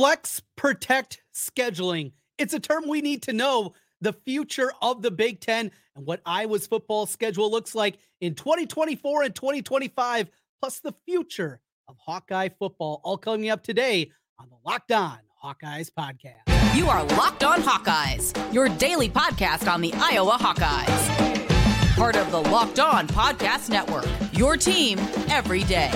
Flex protect scheduling. It's a term we need to know. The future of the Big Ten and what Iowa's football schedule looks like in 2024 and 2025, plus the future of Hawkeye football, all coming up today on the Locked On Hawkeyes podcast. You are Locked On Hawkeyes, your daily podcast on the Iowa Hawkeyes. Part of the Locked On Podcast Network, your team every day.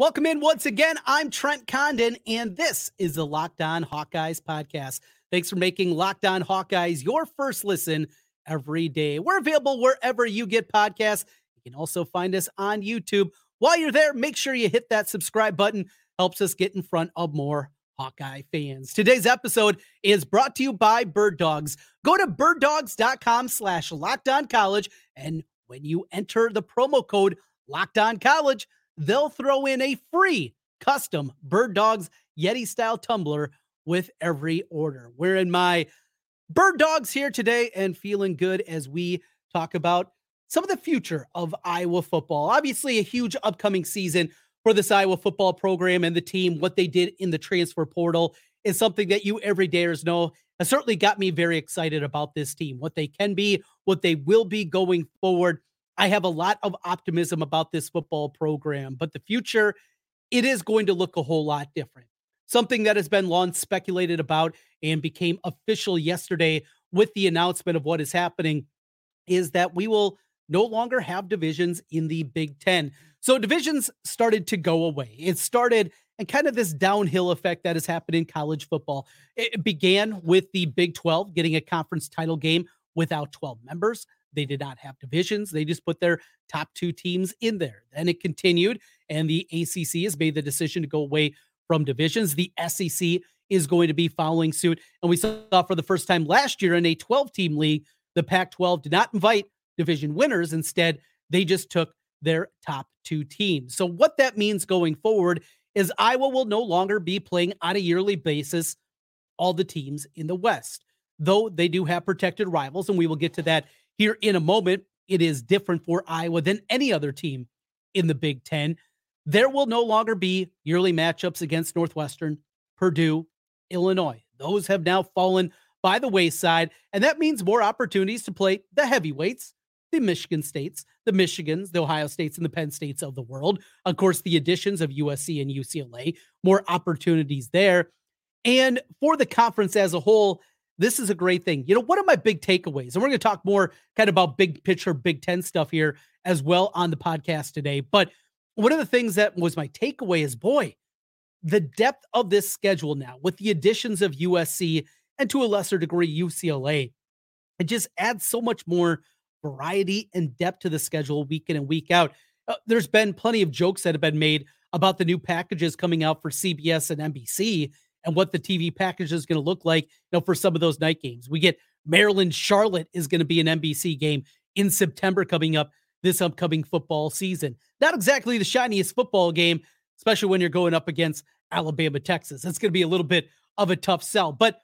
Welcome in once again. I'm Trent Condon, and this is the Locked On Hawkeyes podcast. Thanks for making Locked On Hawkeyes your first listen every day. We're available wherever you get podcasts. You can also find us on YouTube. While you're there, make sure you hit that subscribe button. Helps us get in front of more Hawkeye fans. Today's episode is brought to you by Bird Dogs. Go to birddogs.com/LockedOnCollege, and when you enter the promo code LockedOnCollege, they'll throw in a free custom Bird Dogs Yeti-style tumbler with every order. We're in my Bird Dogs here today and feeling good as we talk about some of the future of Iowa football. Obviously, a huge upcoming season for this Iowa football program and the team. What they did in the transfer portal is something that you everydayers know. It certainly got me very excited about this team, what they can be, what they will be going forward. I have a lot of optimism about this football program, but the future, it is going to look a whole lot different. Something that has been long speculated about and became official yesterday with the announcement of what is happening is that we will no longer have divisions in the Big Ten. So divisions started to go away. It started and kind of this downhill effect that has happened in college football. It began with the Big 12 getting a conference title game without 12 members. They did not have divisions. They just put their top two teams in there. Then it continued, and the ACC has made the decision to go away from divisions. The SEC is going to be following suit. And we saw for the first time last year in a 12-team league, the Pac-12 did not invite division winners. Instead, they just took their top two teams. So what that means going forward is Iowa will no longer be playing on a yearly basis all the teams in the West, though they do have protected rivals, and we will get to that here in a moment. It is different for Iowa than any other team in the Big Ten. There will no longer be yearly matchups against Northwestern, Purdue, Illinois. Those have now fallen by the wayside, and that means more opportunities to play the heavyweights, the Michigan States, the Michigans, the Ohio States, and the Penn States of the world. Of course, the additions of USC and UCLA, more opportunities there. And for the conference as a whole, this is a great thing. You know, one of my big takeaways, and we're going to talk more kind of about big picture, Big Ten stuff here as well on the podcast today. But one of the things that was my takeaway is, boy, the depth of this schedule now with the additions of USC and to a lesser degree UCLA, it just adds so much more variety and depth to the schedule week in and week out. There's been plenty of jokes that have been made about the new packages coming out for CBS and NBC and what the TV package is going to look like, you know, for some of those night games. We get Maryland-Charlotte is going to be an NBC game in September coming up this upcoming football season. Not exactly the shiniest football game, especially when you're going up against Alabama-Texas. That's going to be a little bit of a tough sell. But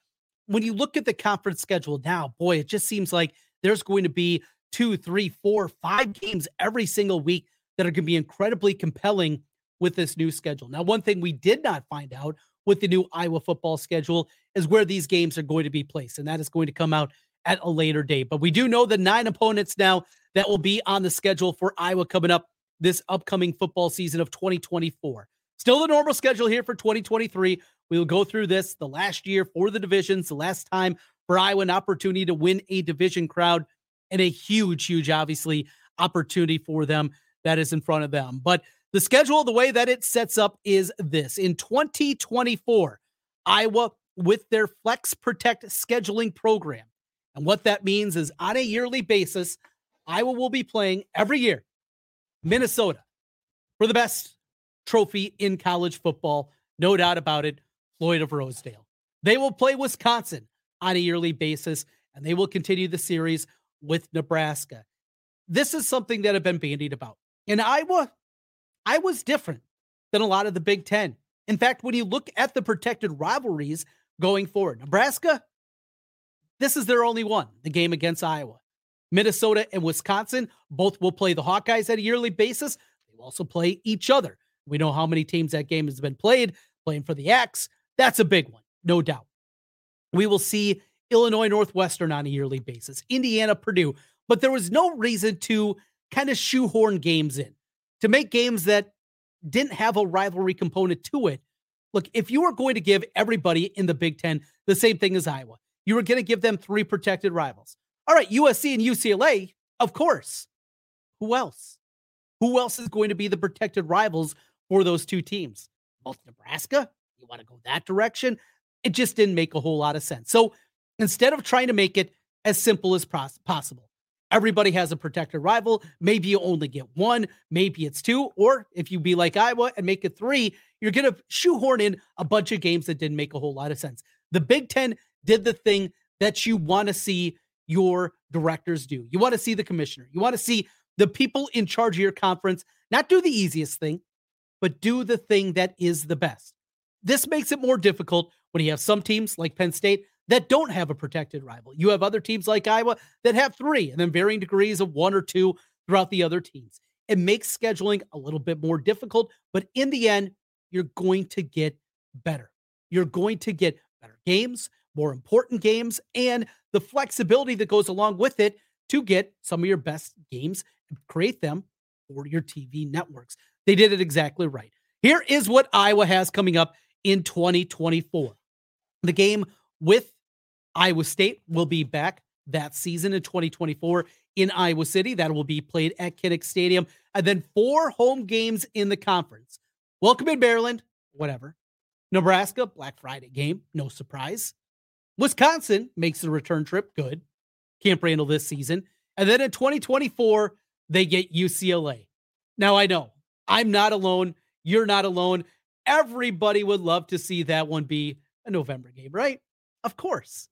when you look at the conference schedule now, boy, it just seems like there's going to be 2, 3, 4, 5 games every single week that are going to be incredibly compelling with this new schedule. Now, one thing we did not find out with the new Iowa football schedule is where these games are going to be placed, and that is going to come out at a later date. But we do know the 9 opponents now that will be on the schedule for Iowa coming up this upcoming football season of 2024. Still the normal schedule here for 2023. We will go through this, the last year for the divisions, the last time for Iowa an opportunity to win a division crowd, and a huge, huge, obviously, opportunity for them that is in front of them. But the schedule, the way that it sets up is this. In 2024, Iowa, with their Flex Protect scheduling program, and what that means is on a yearly basis, Iowa will be playing every year Minnesota for the best trophy in college football, no doubt about it, Floyd of Rosedale. They will play Wisconsin on a yearly basis, and they will continue the series with Nebraska. This is something that I've been bandied about. In Iowa, I was different than a lot of the Big Ten. In fact, when you look at the protected rivalries going forward, Nebraska, This is their only one, the game against Iowa. Minnesota and Wisconsin both will play the Hawkeyes at a yearly basis. They will also play each other. We know how many teams that game has been played, playing for the X. That's a big one, no doubt. We will see Illinois Northwestern on a yearly basis, Indiana, Purdue, but there was no reason to kind of shoehorn games in, to make games that didn't have a rivalry component to it. Look, if you were going to give everybody in the Big Ten the same thing as Iowa, you were going to give them three protected rivals. All right, USC and UCLA, of course. Who else? Who else is going to be the protected rivals for those two teams? Both Nebraska? You want to go that direction? It just didn't make a whole lot of sense. So instead of trying to make it as simple as possible, everybody has a protected rival. Maybe you only get one, maybe it's two, or if you be like Iowa and make it three, you're going to shoehorn in a bunch of games that didn't make a whole lot of sense. The Big Ten did the thing that you want to see your directors do. You want to see the commissioner. You want to see the people in charge of your conference not do the easiest thing, but do the thing that is the best. This makes it more difficult when you have some teams like Penn State that don't have a protected rival. You have other teams like Iowa that have three and then varying degrees of one or two throughout the other teams. It makes scheduling a little bit more difficult, but in the end, you're going to get better. You're going to get better games, more important games, and the flexibility that goes along with it to get some of your best games and create them for your TV networks. They did it exactly right. Here is what Iowa has coming up in 2024. The game with Iowa State will be back that season in 2024 in Iowa City. That will be played at Kinnick Stadium. And then four home games in the conference. Welcome in Maryland, whatever. Nebraska, Black Friday game, no surprise. Wisconsin makes the return trip, good. Camp Randall this season. And then in 2024, they get UCLA. Now, I know, I'm not alone. You're not alone. Everybody would love to see that one be a November game, right? Of course.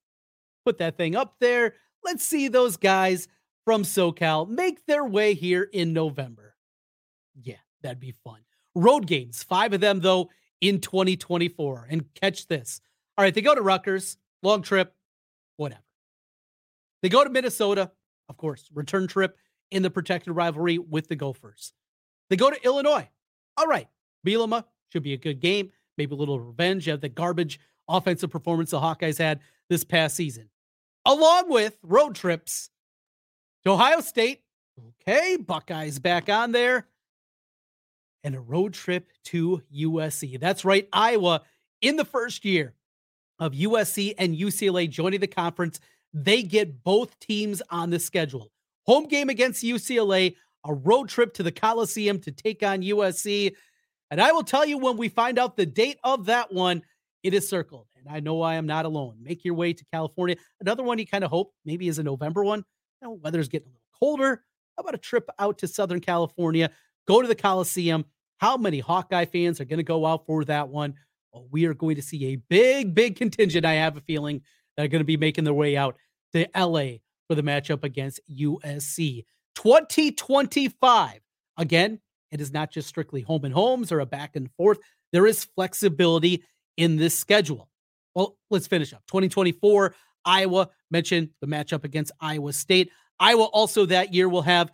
Put that thing up there. Let's see those guys from SoCal make their way here in November. Yeah, that'd be fun. Road games, 5 of them, though, in 2024. And catch this. All right, they go to Rutgers. Long trip, whatever. They go to Minnesota, of course, return trip in the protected rivalry with the Gophers. They go to Illinois. All right, Bielema, should be a good game. Maybe a little revenge of the garbage offensive performance the Hawkeyes had this past season. Along with road trips to Ohio State. Okay, Buckeyes back on there. And a road trip to USC. That's right, Iowa in the first year of USC and UCLA joining the conference. They get both teams on the schedule. Home game against UCLA, a road trip to the Coliseum to take on USC. And I will tell you when we find out the date of that one, it is circled. And I know I am not alone. Make your way to California. Another one you kind of hope maybe is a November one. You know, weather's getting a little colder. How about a trip out to Southern California? Go to the Coliseum. How many Hawkeye fans are going to go out for that one? Well, we are going to see a big, big contingent, I have a feeling, that are going to be making their way out to LA for the matchup against USC. 2025. Again, it is not just strictly home and homes or a back and forth. There is flexibility in this schedule. Well, let's finish up. 2024, Iowa mentioned the matchup against Iowa State. Iowa also that year will have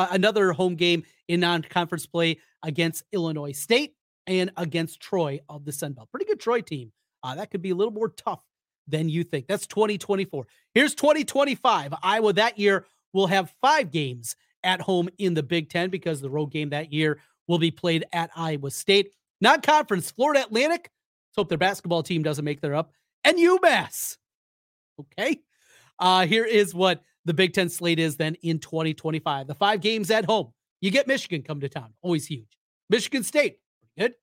another home game in non-conference play against Illinois State and against Troy of the Sun Belt. Pretty good Troy team. That could be a little more tough than you think. That's 2024. Here's 2025. Iowa that year will have 5 games at home in the Big Ten because the road game that year will be played at Iowa State. Non-conference, Florida Atlantic. Let's hope their basketball team doesn't make their up. And UMass. Okay. Here is what the Big Ten slate is then in 2025. The 5 games at home. You get Michigan come to town. Always huge. Michigan State. Pretty good.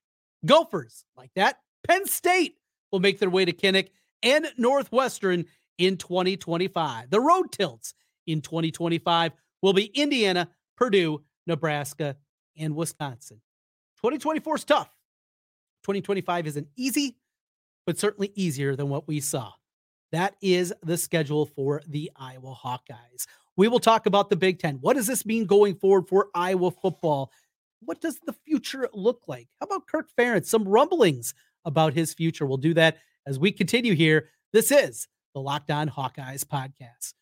Gophers. Like that. Penn State will make their way to Kinnick. And Northwestern in 2025. The road tilts in 2025 will be Indiana, Purdue, Nebraska, and Wisconsin. 2024 is tough. 2025 isn't easy, but certainly easier than what we saw. That is the schedule for the Iowa Hawkeyes. We will talk about the Big Ten. What does this mean going forward for Iowa football? What does the future look like? How about Kirk Ferentz? Some rumblings about his future. We'll do that as we continue here. This is the Locked On Hawkeyes podcast.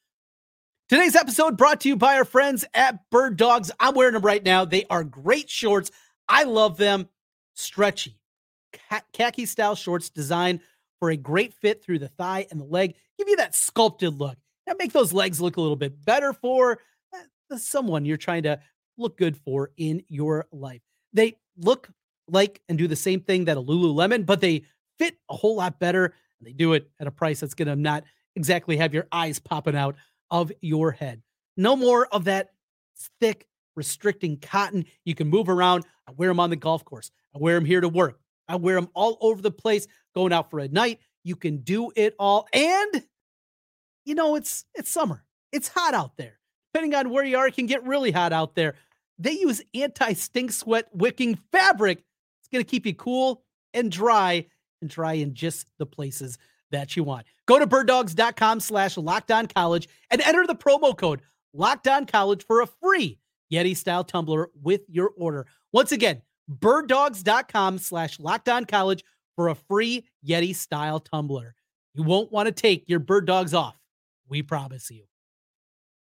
Today's episode brought to you by our friends at Bird Dogs. I'm wearing them right now. They are great shorts. I love them. Stretchy, khaki style shorts designed for a great fit through the thigh and the leg. Give you that sculpted look. Now make those legs look a little bit better for someone you're trying to look good for in your life. They look like and do the same thing that a Lululemon, but they fit a whole lot better. And they do it at a price that's going to not exactly have your eyes popping out of your head. No more of that thick, restricting cotton. You can move around. I wear them on the golf course. I wear them here to work. I wear them all over the place, going out for a night. You can do it all. And, you know, it's summer. It's hot out there. Depending on where you are, it can get really hot out there. They use anti-stink sweat wicking fabric. It's going to keep you cool and dry in just the places that you want. Go to birddogs.com/LockedOnCollege and enter the promo code LockedOnCollege for a free Yeti-style tumbler with your order. Once again, birddogs.com/LockedOnCollege for a free Yeti-style tumbler. You won't want to take your Bird Dogs off. We promise you.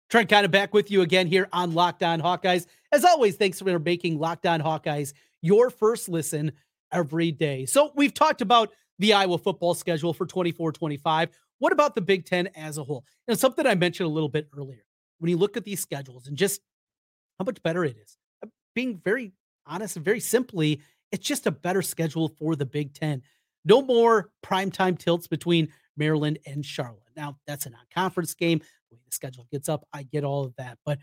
Trent Condon back with you again here on Locked On Hawkeyes. As always, thanks for making Locked On Hawkeyes your first listen every day. So we've talked about the Iowa football schedule for 24-25. What about the Big Ten as a whole? You know, something I mentioned a little bit earlier. When you look at these schedules and just how much better it is, being very honest and very simply, it's just a better schedule for the Big Ten. No more primetime tilts between Maryland and Charlotte. Now, that's a non-conference game. The schedule gets up. I get all of that. But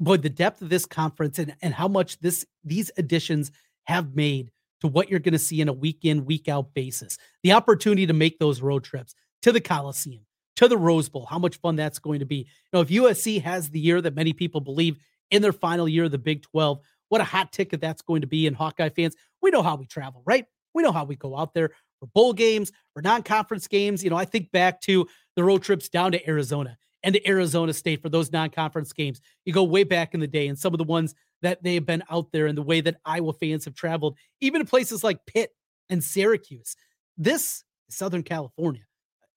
boy, the depth of this conference and how much these additions have made to what you're going to see in a week in, week out basis. The opportunity to make those road trips to the Coliseum, to the Rose Bowl, how much fun that's going to be. You know, if USC has the year that many people believe in their final year of the Big 12, what a hot ticket that's going to be. And Hawkeye fans, we know how we travel, right? We know how we go out there for bowl games, for non-conference games. You know, I think back to the road trips down to Arizona and to Arizona State for those non-conference games. You go way back in the day and some of the ones that they have been out there and the way that Iowa fans have traveled, even to places like Pitt and Syracuse. This is Southern California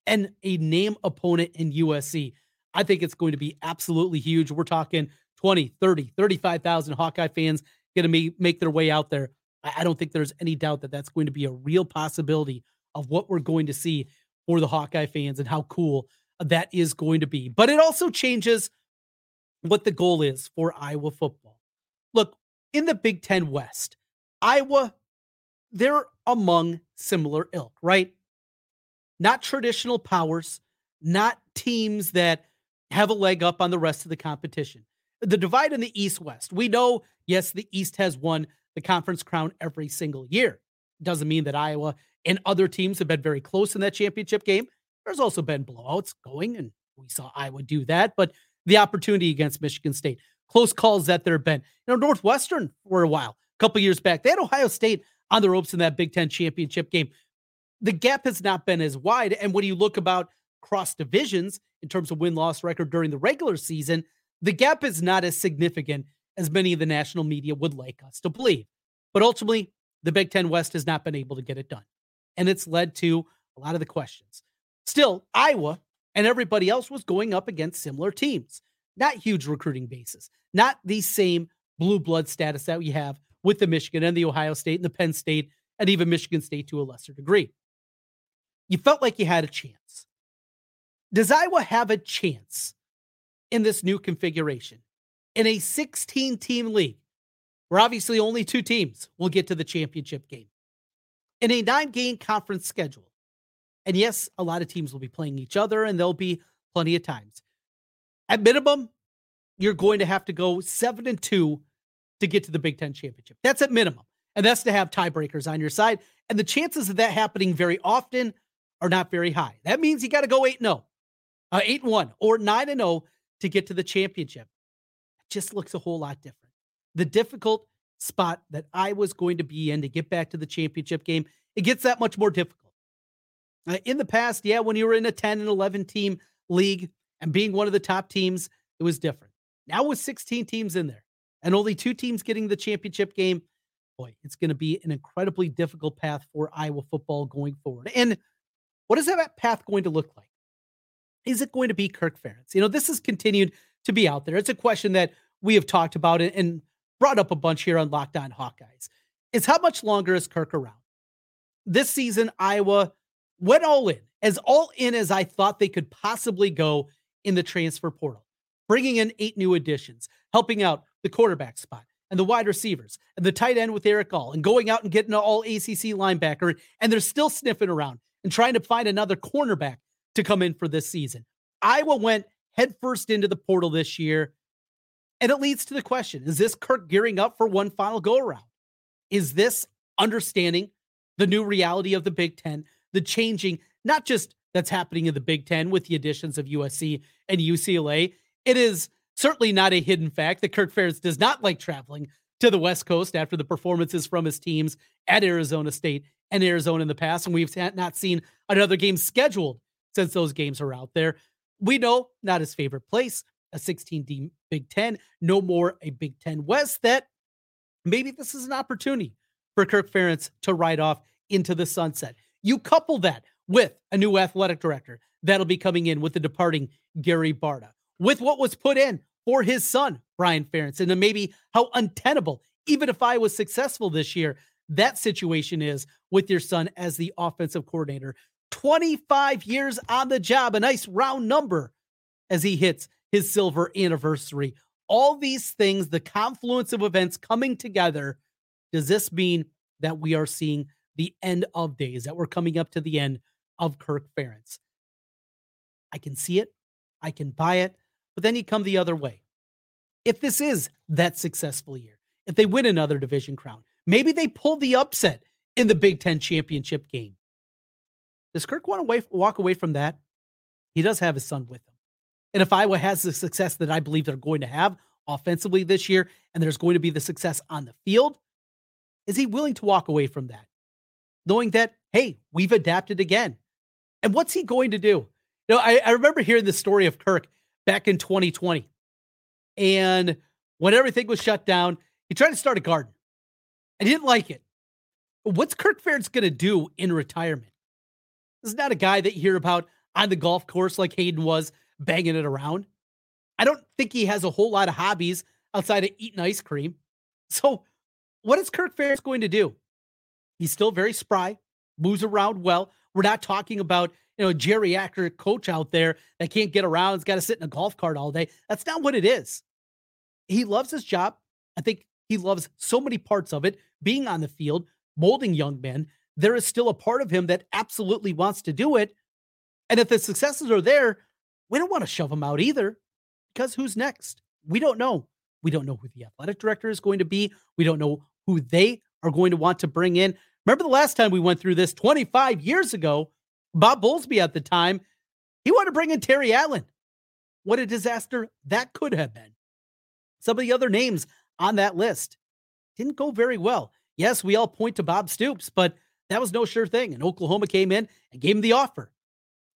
and a name opponent in USC. I think it's going to be absolutely huge. We're talking 20, 30, 35,000 Hawkeye fans going to make their way out there. I don't think there's any doubt that that's going to be a real possibility of what we're going to see for the Hawkeye fans and how cool that is going to be. But it also changes what the goal is for Iowa football. Look, in the Big Ten West, Iowa, they're among similar ilk, right? Not traditional powers, not teams that have a leg up on the rest of the competition. The divide in the East-West, we know, yes, the East has won the conference crown every single year. Doesn't mean that Iowa and other teams have been very close in that championship game. There's also been blowouts going, and we saw Iowa do that, but the opportunity against Michigan State, close calls that there have been. You know, Northwestern for a while, a couple years back, they had Ohio State on the ropes in that Big Ten championship game. The gap has not been as wide, and when you look about cross divisions in terms of win-loss record during the regular season, the gap is not as significant as many of the national media would like us to believe. But ultimately, the Big Ten West has not been able to get it done, and it's led to a lot of the questions. Still, Iowa and everybody else was going up against similar teams. Not huge recruiting bases. Not the same blue blood status that we have with the Michigan and the Ohio State and the Penn State and even Michigan State to a lesser degree. You felt like you had a chance. Does Iowa have a chance in this new configuration? In a 16-team league, where obviously only two teams will get to the championship game. In a 9-game conference schedule, and yes, a lot of teams will be playing each other, and there'll be plenty of times. At minimum, you're going to have to go 7-2 to get to the Big Ten championship. That's at minimum, and that's to have tiebreakers on your side. And the chances of that happening very often are not very high. That means you got to go 8-1 or 9-0 to get to the championship. It just looks a whole lot different. The difficult spot that I was going to be in to get back to the championship game, it gets that much more difficult. In the past, yeah, when you were in a 10 and 11 team league and being one of the top teams, it was different. Now with 16 teams in there and only two teams getting the championship game, boy, it's going to be an incredibly difficult path for Iowa football going forward. And what is that path going to look like? Is it going to be Kirk Ferentz? You know, this has continued to be out there. It's a question that we have talked about and brought up a bunch here on Locked On Hawkeyes. Is how much longer is Kirk around? This season, Iowa went all in as I thought they could possibly go in the transfer portal, bringing in 8 new additions, helping out the quarterback spot and the wide receivers and the tight end with Eric Gall and going out and getting an all ACC linebacker. And they're still sniffing around and trying to find another cornerback to come in for this season. Iowa went headfirst into the portal this year. And it leads to the question, is this Kirk gearing up for one final go-around? Is this understanding the new reality of the Big Ten, the changing, not just that's happening in the Big Ten with the additions of USC and UCLA? It is certainly not a hidden fact that Kirk Ferentz does not like traveling to the West Coast after the performances from his teams at Arizona State and Arizona in the past, and we've not seen another game scheduled since those games are out there. We know not his favorite place, a 16-team Big Ten, no more a Big Ten West, that maybe this is an opportunity for Kirk Ferentz to ride off into the sunset. You couple that with a new athletic director that'll be coming in with the departing Gary Barta, with what was put in for his son, Brian Ferentz, and then maybe how untenable, even if I was successful this year, that situation is with your son as the offensive coordinator. 25 years on the job, a nice round number as he hits his silver anniversary. All these things, the confluence of events coming together, does this mean that we are seeing the end of days, that we're coming up to the end of Kirk Ferentz? I can see it. I can buy it. But then you come the other way. If this is that successful year, if they win another division crown, maybe they pull the upset in the Big Ten championship game. Does Kirk want to walk away from that? He does have his son with him. And if Iowa has the success that I believe they're going to have offensively this year, and there's going to be the success on the field, is he willing to walk away from that? Knowing that, hey, we've adapted again. And what's he going to do? You know, I remember hearing the story of Kirk back in 2020. And when everything was shut down, he tried to start a garden. And he didn't like it. What's Kirk Ferentz going to do in retirement? This is not a guy that you hear about on the golf course like Hayden was, banging it around. I don't think he has a whole lot of hobbies outside of eating ice cream. So what is Kirk Ferentz going to do? He's still very spry, moves around well. We're not talking about, you know, a geriatric coach out there that can't get around, has got to sit in a golf cart all day. That's not what it is. He loves his job. I think he loves so many parts of it, being on the field, molding young men. There is still a part of him that absolutely wants to do it. And if the successes are there, we don't want to shove him out either, because who's next? We don't know. We don't know who the athletic director is going to be. We don't know who they are going to want to bring in. Remember the last time we went through this 25 years ago, Bob Bowlesby at the time, he wanted to bring in Terry Allen. What a disaster that could have been. Some of the other names on that list didn't go very well. Yes, we all point to Bob Stoops, but that was no sure thing. And Oklahoma came in and gave him the offer.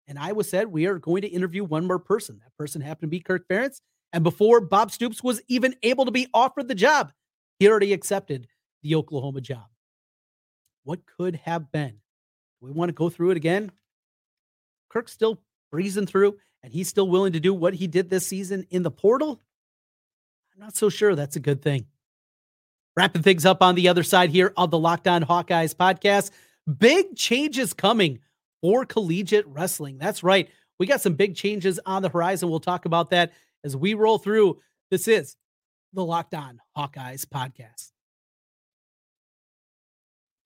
And Iowa said, we are going to interview one more person. That person happened to be Kirk Ferentz. And before Bob Stoops was even able to be offered the job, he already accepted the Oklahoma job. What could have been? We want to go through it again. Kirk's still breezing through, and he's still willing to do what he did this season in the portal. I'm not so sure that's a good thing. Wrapping things up on the other side here of the Locked On Hawkeyes podcast. Big changes coming for collegiate wrestling. That's right. We got some big changes on the horizon. We'll talk about that as we roll through. This is the Locked On Hawkeyes podcast.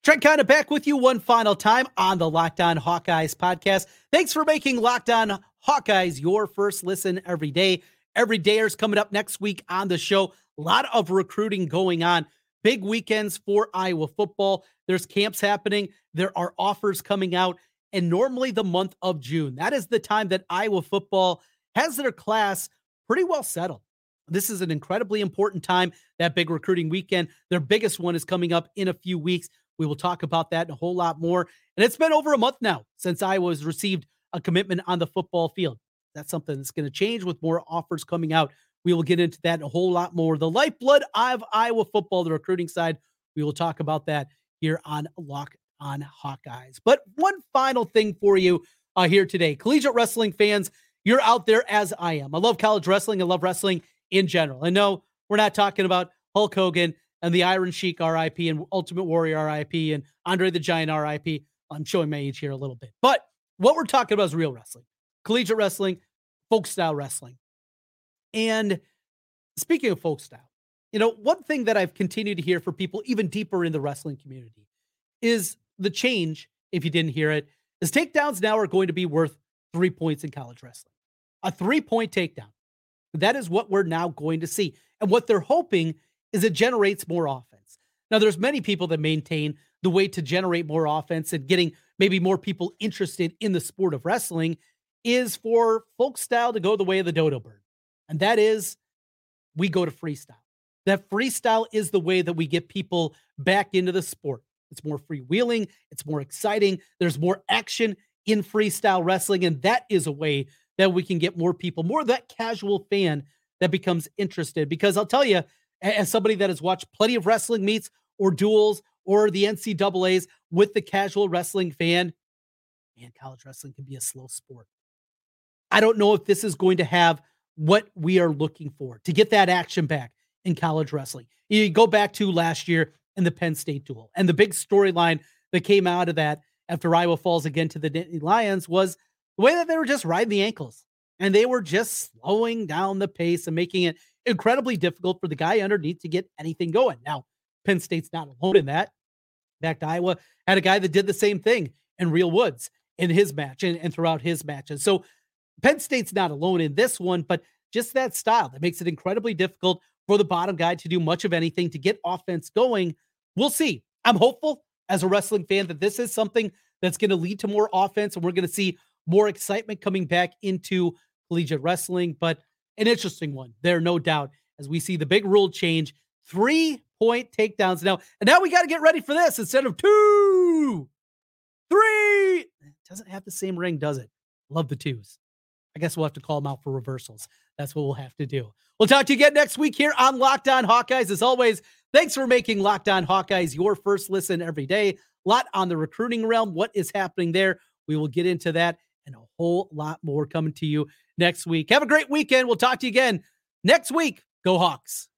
Trent Condon back with you one final time on the Locked On Hawkeyes podcast. Thanks for making Locked On Hawkeyes your first listen every day. Every Dayers coming up next week on the show. A lot of recruiting going on. Big weekends for Iowa football. There's camps happening. There are offers coming out. And normally the month of June, that is the time that Iowa football has their class pretty well settled. This is an incredibly important time, that big recruiting weekend. Their biggest one is coming up in a few weeks. We will talk about that and a whole lot more. And it's been over a month now since Iowa has received a commitment on the football field. That's something that's going to change with more offers coming out. We will get into that and a whole lot more. The lifeblood of Iowa football, the recruiting side, we will talk about that here on Locked On Hawkeyes. But one final thing for you here today. Collegiate wrestling fans, you're out there as I am. I love college wrestling. I love wrestling in general. And no, we're not talking about Hulk Hogan and the Iron Sheik RIP and Ultimate Warrior RIP and Andre the Giant RIP. I'm showing my age here a little bit. But what we're talking about is real wrestling, collegiate wrestling, folk style wrestling. And speaking of folk style, you know, one thing that I've continued to hear from people even deeper in the wrestling community is the change, if you didn't hear it, is takedowns now are going to be worth 3 points in college wrestling. A 3-point takedown. That is what we're now going to see. And what they're hoping is it generates more offense. Now, there's many people that maintain the way to generate more offense and getting maybe more people interested in the sport of wrestling is for folk style to go the way of the dodo bird. And that is, we go to freestyle. That freestyle is the way that we get people back into the sport. It's more freewheeling. It's more exciting. There's more action in freestyle wrestling. And that is a way that we can get more people, more of that casual fan that becomes interested. Because I'll tell you, as somebody that has watched plenty of wrestling meets or duels or the NCAAs with the casual wrestling fan, man, college wrestling can be a slow sport. I don't know if this is going to have what we are looking for to get that action back in college wrestling. You go back to last year in the Penn State duel, and the big storyline that came out of that after Iowa falls again to the Lions was the way that they were just riding the ankles and they were just slowing down the pace and making it incredibly difficult for the guy underneath to get anything going. Now, Penn State's not alone in that. In fact, Iowa had a guy that did the same thing in Real Woods in his match and throughout his matches. So Penn State's not alone in this one, but just that style that makes it incredibly difficult for the bottom guy to do much of anything to get offense going. We'll see. I'm hopeful as a wrestling fan that this is something that's going to lead to more offense, and we're going to see more excitement coming back into collegiate wrestling, but an interesting one there, no doubt, as we see the big rule change, 3-point takedowns now. And now we got to get ready for this. Instead of 2, 3, it doesn't have the same ring, does it? Love the twos. I guess we'll have to call them out for reversals. That's what we'll have to do. We'll talk to you again next week here on Locked On Hawkeyes. As always, thanks for making Locked On Hawkeyes your first listen every day. A lot on the recruiting realm. What is happening there? We will get into that and a whole lot more coming to you next week. Have a great weekend. We'll talk to you again next week. Go Hawks.